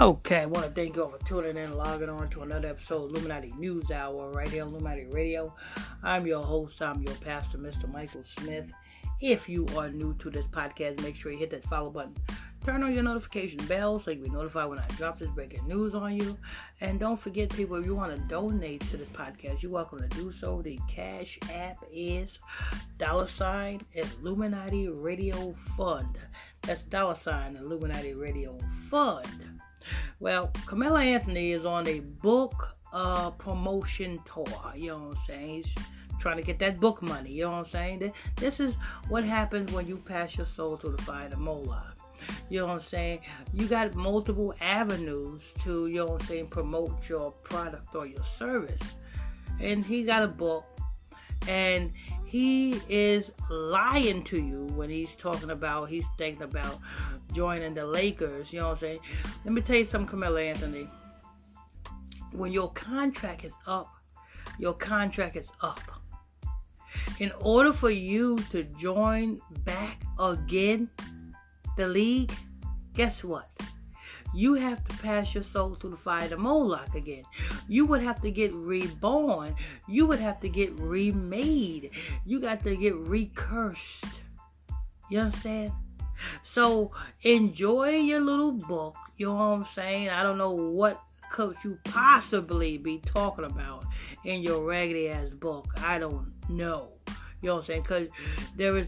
Okay, I want to thank you all for tuning in and logging on to another episode of Illuminati News Hour right here on Illuminati Radio. I'm your host, I'm your pastor, Mr. Michael Smith. If you are new to this podcast, make sure you hit that follow button. Turn on your notification bell so you'll be notified when I drop this breaking news on you. And don't forget, people, if you want to donate to this podcast, you're welcome to do so. The Cash App is $Illuminati Radio Fund. That's $Illuminati Radio Fund. Well, Carmelo Anthony is on a book promotion tour. You know what I'm saying? He's trying to get that book money. You know what I'm saying? This is what happens when you pass your soul through the fire of the Moloch. You know what I'm saying? You got multiple avenues to, you know what I'm saying, promote your product or your service. And he got a book, and he is lying to you when he's talking about, he's thinking about joining the Lakers. You know what I'm saying? Let me tell you something, Carmelo Anthony. When your contract is up, your contract is up. In order for you to join back again, the league, guess what? You have to pass your soul through the fire of the Moloch again. You would have to get reborn. You would have to get remade. You got to get recursed. You understand? So enjoy your little book. You know what I'm saying? I don't know what could you possibly be talking about in your raggedy ass book. I don't know. You know what I'm saying? Because there is,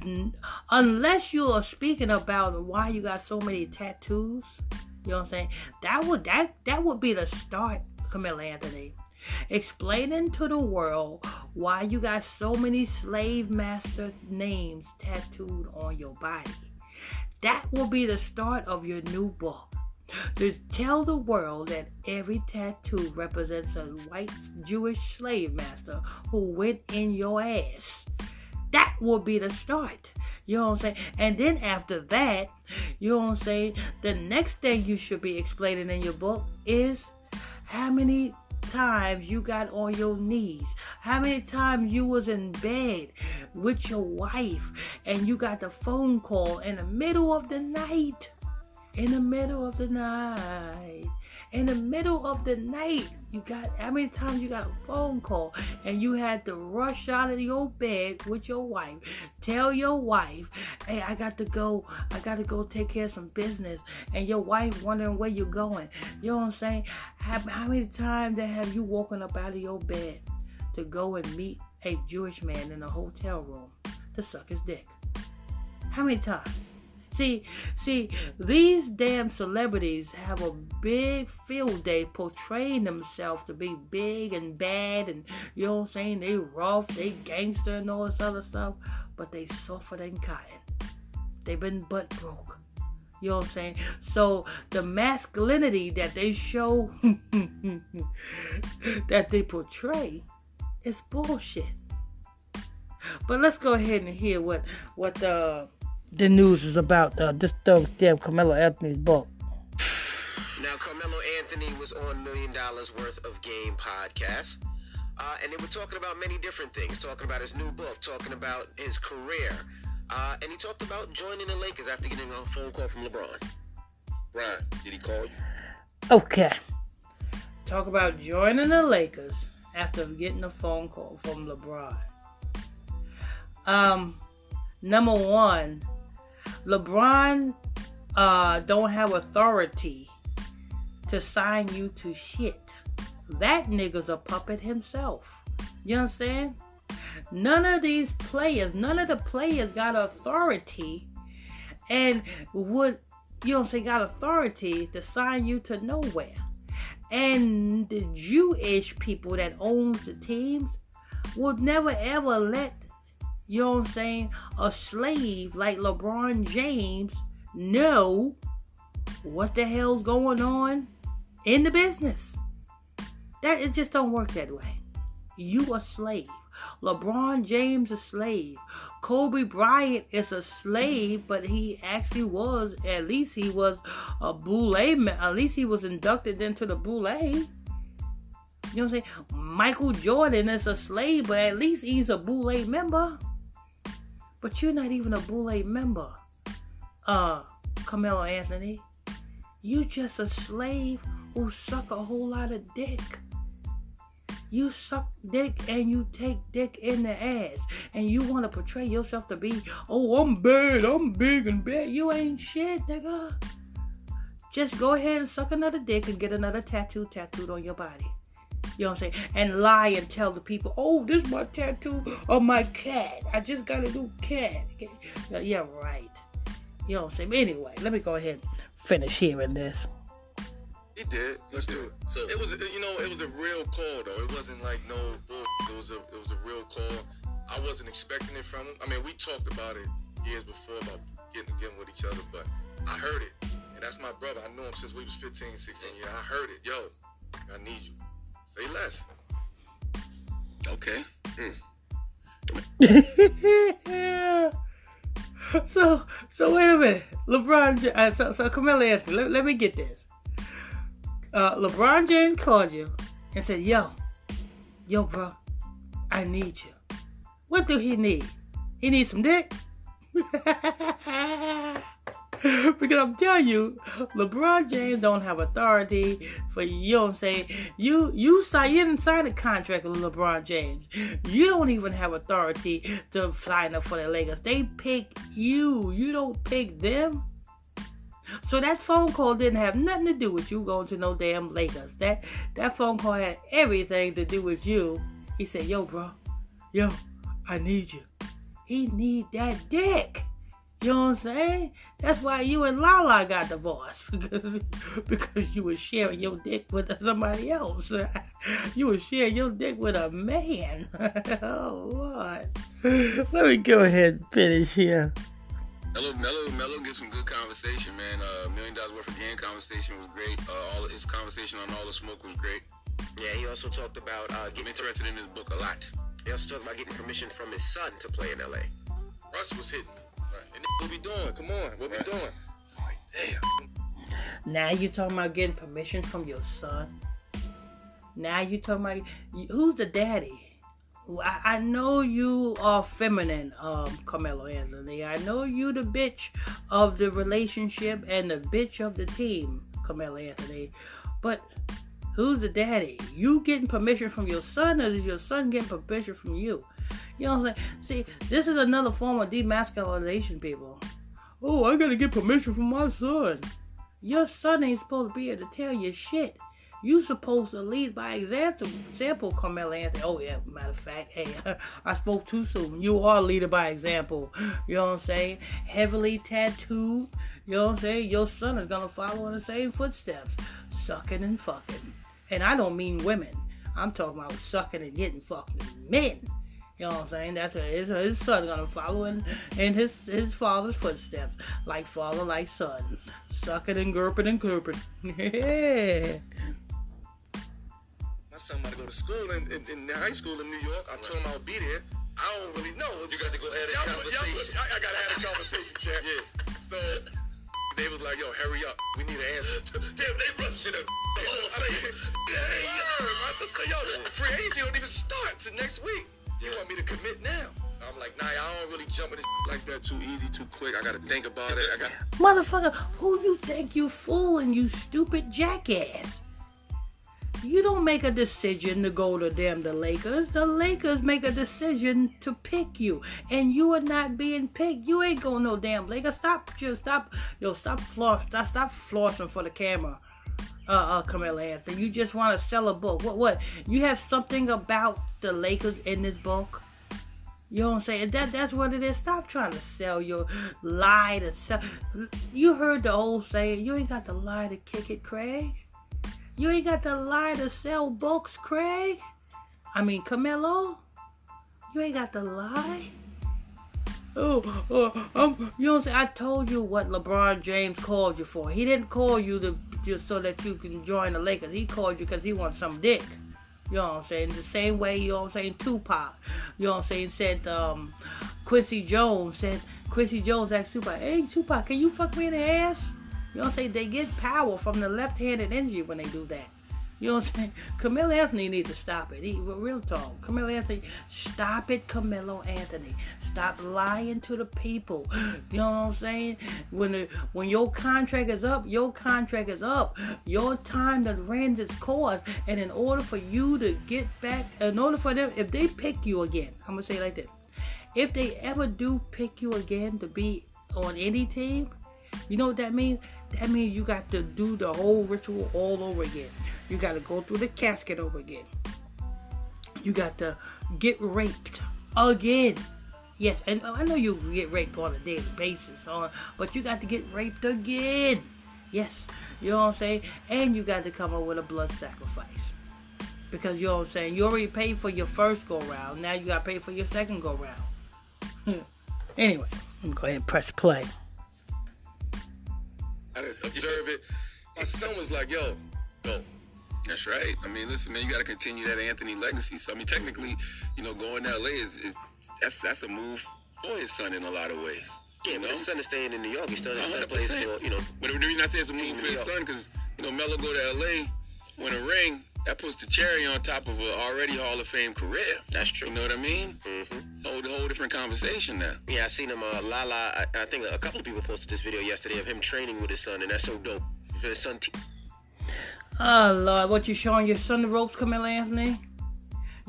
unless you are speaking about why you got so many tattoos, you know what I'm saying? That would be the start, Carmelo Anthony. Explaining to the world why you got so many slave master names tattooed on your body. That will be the start of your new book. To tell the world that every tattoo represents a white Jewish slave master who went in your ass. That will be the start. You know what I'm saying? And then after that, you know what I'm saying? The next thing you should be explaining in your book is how many times you got on your knees. How many times you was in bed with your wife and you got the phone call in the middle of the night. In the middle of the night, how many times you got a phone call and you had to rush out of your bed with your wife, tell your wife, hey, I got to go take care of some business, and your wife wondering where you're going. You know what I'm saying? How many times have you woken up out of your bed to go and meet a Jewish man in a hotel room to suck his dick? How many times? See, these damn celebrities have a big field day portraying themselves to be big and bad and, you know what I'm saying, they rough, they gangster and all this other stuff, but they softer than cotton. They've been butt broke. You know what I'm saying? So the masculinity that they show, that they portray, is bullshit. But let's go ahead and hear what the news is about this damn Carmelo Anthony's book. Now, Carmelo Anthony was on Million Dollars Worth of Game podcast, and they were talking about many different things, talking about his new book, talking about his career, and he talked about joining the Lakers after getting a phone call from LeBron. Ron, did he call you? Okay. Talk about joining the Lakers after getting a phone call from LeBron. Number one, LeBron don't have authority to sign you to shit. That nigga's a puppet himself. You understand? None of the players got authority and would, you know what I'm saying, got authority to sign you to nowhere. And the Jewish people that owns the teams would never ever let, you know what I'm saying, a slave like LeBron James know what the hell's going on in the business. That, it just don't work that way. You a slave. LeBron James a slave. Kobe Bryant is a slave, but he actually was, at least he was inducted into the Boule. You know what I'm saying? Michael Jordan is a slave, but at least he's a Boule member. But you're not even a Boule member, Carmelo Anthony. You just a slave who suck a whole lot of dick. You suck dick and you take dick in the ass. And you want to portray yourself to be, oh, I'm bad, I'm big and bad. You ain't shit, nigga. Just go ahead and suck another dick and get another tattoo tattooed on your body. You know what I'm saying? And lie and tell the people, oh, this is my tattoo of my cat. I just got a new cat. Yeah, right. You know what I'm saying? But anyway, let me go ahead and finish hearing this. He did. Let's do it. So it was, you know, it was a real call though. It wasn't like no bullshit. It was a real call. I wasn't expecting it from him. I mean, we talked about it years before about getting with each other, but I heard it. And that's my brother. I knew him since we was 15, 16 years. I heard it. Yo, I need you. Say less. Okay. So wait a minute. LeBron, so Carmelo Anthony, let me get this. LeBron James called you and said, yo, bro, I need you. What do he need? He needs some dick? Because I'm telling you, LeBron James don't have authority for, you know what I'm saying? You didn't sign a contract with LeBron James. You don't even have authority to sign up for the Lakers. They pick you. You don't pick them. So that phone call didn't have nothing to do with you going to no damn Lakers. That phone call had everything to do with you. He said, yo, bro. Yo, I need you. He need that dick. You know what I'm saying? That's why you and Lala got divorced. Because you were sharing your dick with somebody else. You were sharing your dick with a man. Oh, Lord. Let me go ahead and finish here. Mello gets some good conversation, man. $1 million worth of game conversation was great. All his conversation on All the Smoke was great. Yeah, he also talked about getting interested in his book a lot. He also talked about getting permission from his son to play in LA. Russ was hitting. Right. And what we doing? Come on, what right. We doing? Like, damn. Now you talking about getting permission from your son? Now you talking about who's the daddy? I know you are feminine, Carmelo Anthony. I know you the bitch of the relationship and the bitch of the team, Carmelo Anthony. But who's the daddy? You getting permission from your son, or is your son getting permission from you? You know what I'm saying? See, this is another form of demasculinization, people. Oh, I gotta get permission from my son. Your son ain't supposed to be able to tell you shit. You supposed to lead by example, Carmelo Anthony. Oh, yeah, matter of fact, hey, I spoke too soon. You are a leader by example. You know what I'm saying? Heavily tattooed. You know what I'm saying? Your son is going to follow in the same footsteps. Sucking and fucking. And I don't mean women. I'm talking about sucking and getting fucking men. You know what I'm saying? That's what his son gonna follow in his father's footsteps. Like father, like son. Sucking and gurping and curping. Yeah. My son about to go to school in high school in New York. I told him I'll be there. I don't really know. You got to go have that conversation. I got to have a conversation, Chad. Yeah. So they was like, yo, hurry up. We need an answer. Damn, they rushed it up. I said, yo, free agency don't even start till next week. You want me to commit now? I'm like, nah, I don't really jump in this like that too easy, too quick. I gotta think about it. Motherfucker, who you think you fooling, you stupid jackass? You don't make a decision to go to damn the Lakers. The Lakers make a decision to pick you. And you are not being picked. You ain't going no damn Lakers. Stop flossing for the camera. Carmelo Anthony, you just want to sell a book. What? You have something about the Lakers in this book? You know what I'm saying? That's what it is. Stop trying to sell your lie to sell. You heard the old saying, you ain't got the lie to kick it, Craig. You ain't got the lie to sell books, Craig. I mean, Carmelo, you ain't got the lie. You know what I'm saying? I told you what LeBron James called you for. He didn't call you just so that you can join the Lakers. He called you because he wants some dick. You know what I'm saying? The same way, you know what I'm saying, Tupac. You know what I'm saying? Said Quincy Jones asked Tupac, hey, Tupac, can you fuck me in the ass? You know what I'm saying? They get power from the left-handed energy when they do that. You know what I'm saying? Carmelo Anthony needs to stop it. Real talk. Carmelo Anthony, stop it, Carmelo Anthony. Stop lying to the people. You know what I'm saying? When your contract is up, your contract is up. Your time that runs its course. And in order for you to get back, in order for them, if they pick you again, I'm going to say it like this. If they ever do pick you again to be on any team, you know what that means? That means you got to do the whole ritual all over again. You got to go through the casket over again. You got to get raped again. Yes, and I know you get raped on a daily basis, but you got to get raped again. Yes, you know what I'm saying? And you got to come up with a blood sacrifice. Because, you know what I'm saying, you already paid for your first go-round. Now you got to pay for your second go-round. Anyway, I'm going to go ahead and press play. I didn't observe it. My son was like, yo. That's right. I mean, listen, man, you got to continue that Anthony legacy. So, I mean, technically, you know, going to L.A. that's a move for his son in a lot of ways. Yeah, but his son is staying in New York. He's still in the place for, you know. But the reason I say it's a move for his son because, you know, Melo go to L.A., win a ring, that puts the cherry on top of an already Hall of Fame career. That's true. You know what I mean? Mm-hmm. Whole different conversation now. Yeah, I seen him, Lala, I think a couple of people posted this video yesterday of him training with his son, and that's so dope. His son... Oh, Lord, what you showing your son the ropes, Carmelo Anthony?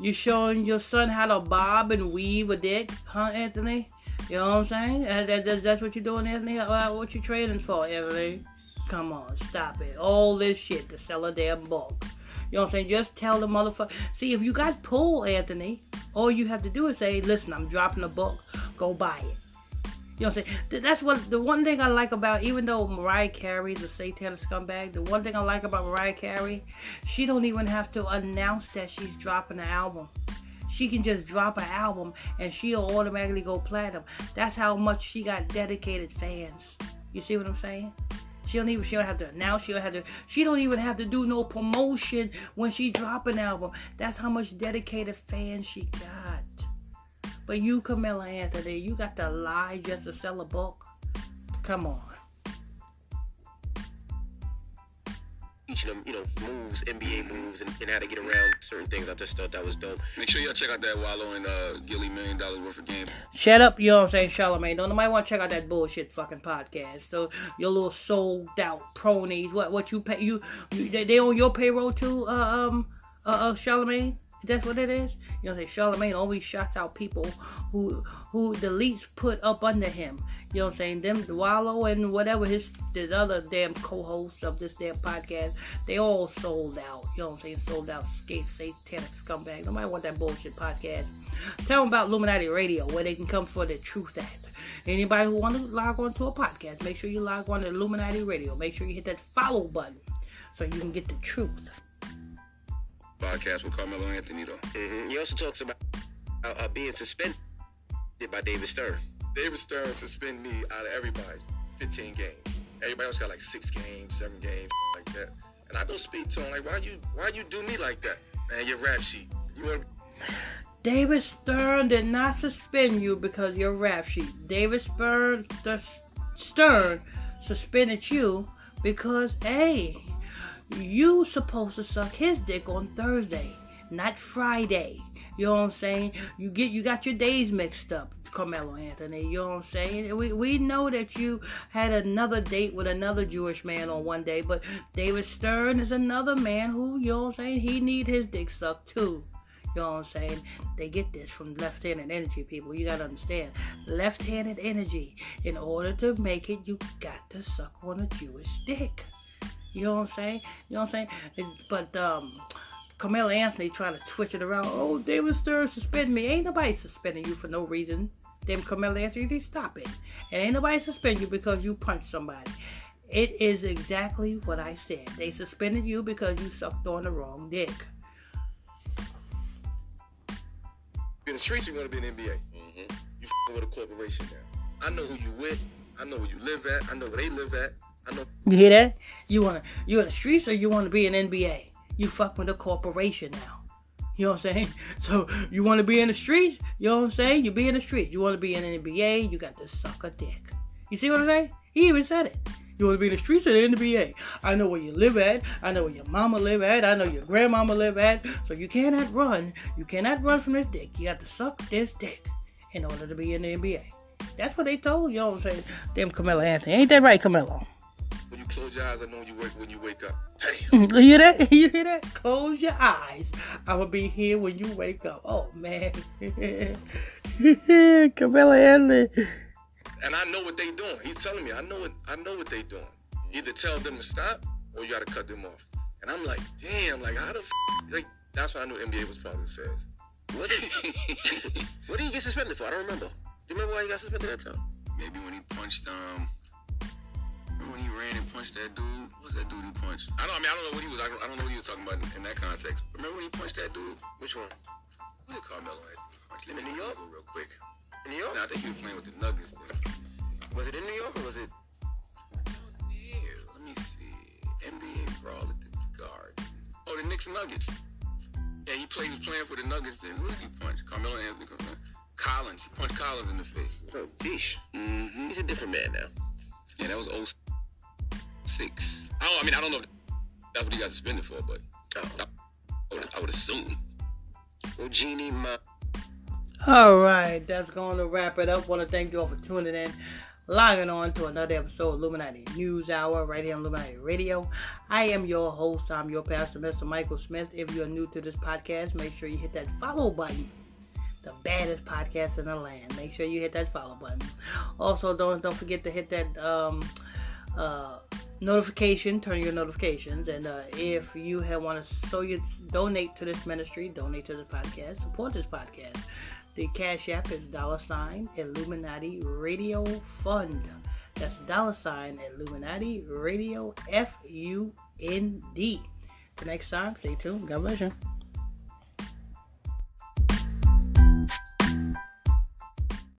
You showing your son how to bob and weave a dick, huh, Anthony? You know what I'm saying? That's what you're doing, Anthony? What you training for, Anthony? Come on, stop it. All this shit to sell a damn bulk. You know what I'm saying? Just tell the motherfucker. See, if you got pulled, Anthony, all you have to do is say, listen, I'm dropping a book. Go buy it. You know what I'm saying? That's what the one thing I like about, even though Mariah Carey's a satanic scumbag, the one thing I like about Mariah Carey, she don't even have to announce that she's dropping an album. She can just drop an album and she'll automatically go platinum. That's how much she got dedicated fans. You see what I'm saying? She don't have to announce. She don't even have to do no promotion when she drop an album. That's how much dedicated fans she got. But you, Carmelo Anthony, you got to lie just to sell a book? Come on. Teaching them, you know, moves, NBA moves, and how to get around certain things. I just thought that was dope. Make sure y'all check out that Wallow and Gilly $1 Million Worth of Game. Shut up, you know what I'm saying, Charlemagne. Don't nobody want to check out that bullshit fucking podcast. So your little sold out cronies, what you pay you they on your payroll too, Charlemagne? That's what it is. You know what I'm saying? Charlemagne always shouts out people who the elites put up under him. You know what I'm saying? Them Wallow and whatever his other damn co-hosts of this damn podcast, they all sold out. You know what I'm saying? Sold out satanic scumbag. Nobody want that bullshit podcast. Tell them about Illuminati Radio, where they can come for the truth at. Anybody who want to log on to a podcast, make sure you log on to Illuminati Radio. Make sure you hit that follow button so you can get the truth. Podcast with Carmelo Anthony, though. Mm-hmm. He also talks about being suspended by David Stern. David Stern suspended me out of everybody, 15 games. Everybody else got like 6 games, 7 games, like that. And I go speak to him like, why you do me like that? Man, your rap sheet. You ever... David Stern did not suspend you because your rap sheet. David Stern suspended you because, hey, you supposed to suck his dick on Thursday, not Friday. You know what I'm saying? You got your days mixed up, Carmelo Anthony. You know what I'm saying? We know that you had another date with another Jewish man on one day, but David Stern is another man who, you know what I'm saying, he need his dick sucked too. You know what I'm saying? They get this from left-handed energy, people. You got to understand. Left-handed energy. In order to make it, you got to suck on a Jewish dick. You know what I'm saying? You know what I'm saying? But Carmelo Anthony trying to twitch it around. Oh, David Stern suspended me. Ain't nobody suspending you for no reason. Then Carmelo Anthony, they stop it. And ain't nobody suspending you because you punched somebody. It is exactly what I said. They suspended you because you sucked on the wrong dick. In the streets, you're going to be in the NBA. Mm-hmm. You f***ing with a corporation now. I know who you with. I know where you live at. I know where they live at. You hear that? You in the streets or you want to be an NBA? You fuck with a corporation now. You know what I'm saying? So you want to be in the streets? You know what I'm saying? You be in the streets. You want to be in an NBA? You got to suck a dick. You see what I'm saying? He even said it. You want to be in the streets or the NBA? I know where you live at. I know where your mama live at. I know your grandmama live at. So you cannot run. You cannot run from this dick. You have to suck this dick in order to be in the NBA. That's what they told you. You know what I'm saying? Damn, Carmelo Anthony. Ain't that right, Carmelo? When you close your eyes, I know you wake when you wake up. Damn. You hear that? You hear that? Close your eyes. I'm going to be here when you wake up. Oh, man. Carmelo Anthony. And I know what they doing. He's telling me, I know what they doing. Either tell them to stop or you got to cut them off. And I'm like, damn, like, how the f-? Like, that's when I knew NBA was part of this phase. What did he get suspended for? I don't remember. Do you remember why he got suspended that time? Maybe when he punched, when he ran and punched that dude. What was that dude he punched? I don't know what he was talking about in that context. Remember when he punched that dude? Which one? Who did Carmelo at? Let me New York? Real quick. In New York? No, I think he was playing with the Nuggets then. Was it in New York or was it? Here, let me see. NBA brawl at the Garden. Oh, the Knicks and Nuggets. Yeah, he was playing for the Nuggets then. Who did he punch? Carmelo Anthony. Collins. He punched Collins in the face. Oh, bish. Mm-hmm. He's a different man now. Yeah, that was 06. I don't know if that's what he got suspended for, but I would assume. Well, Jeannie, all right, that's going to wrap it up. Want to thank you all for tuning in, logging on to another episode of Illuminati News Hour right here on Illuminati Radio. I am your host. I'm your pastor, Mr. Michael Smith. If you're new to this podcast, make sure you hit that follow button. The baddest podcast in the land. Make sure you hit that follow button. Also, don't forget to hit that notification. Turn your notifications. And if you want to donate to this ministry, donate to this podcast, support this podcast. The Cash App is $ Illuminati Radio Fund. That's $ Illuminati Radio Fund. The next time, stay tuned. God bless you.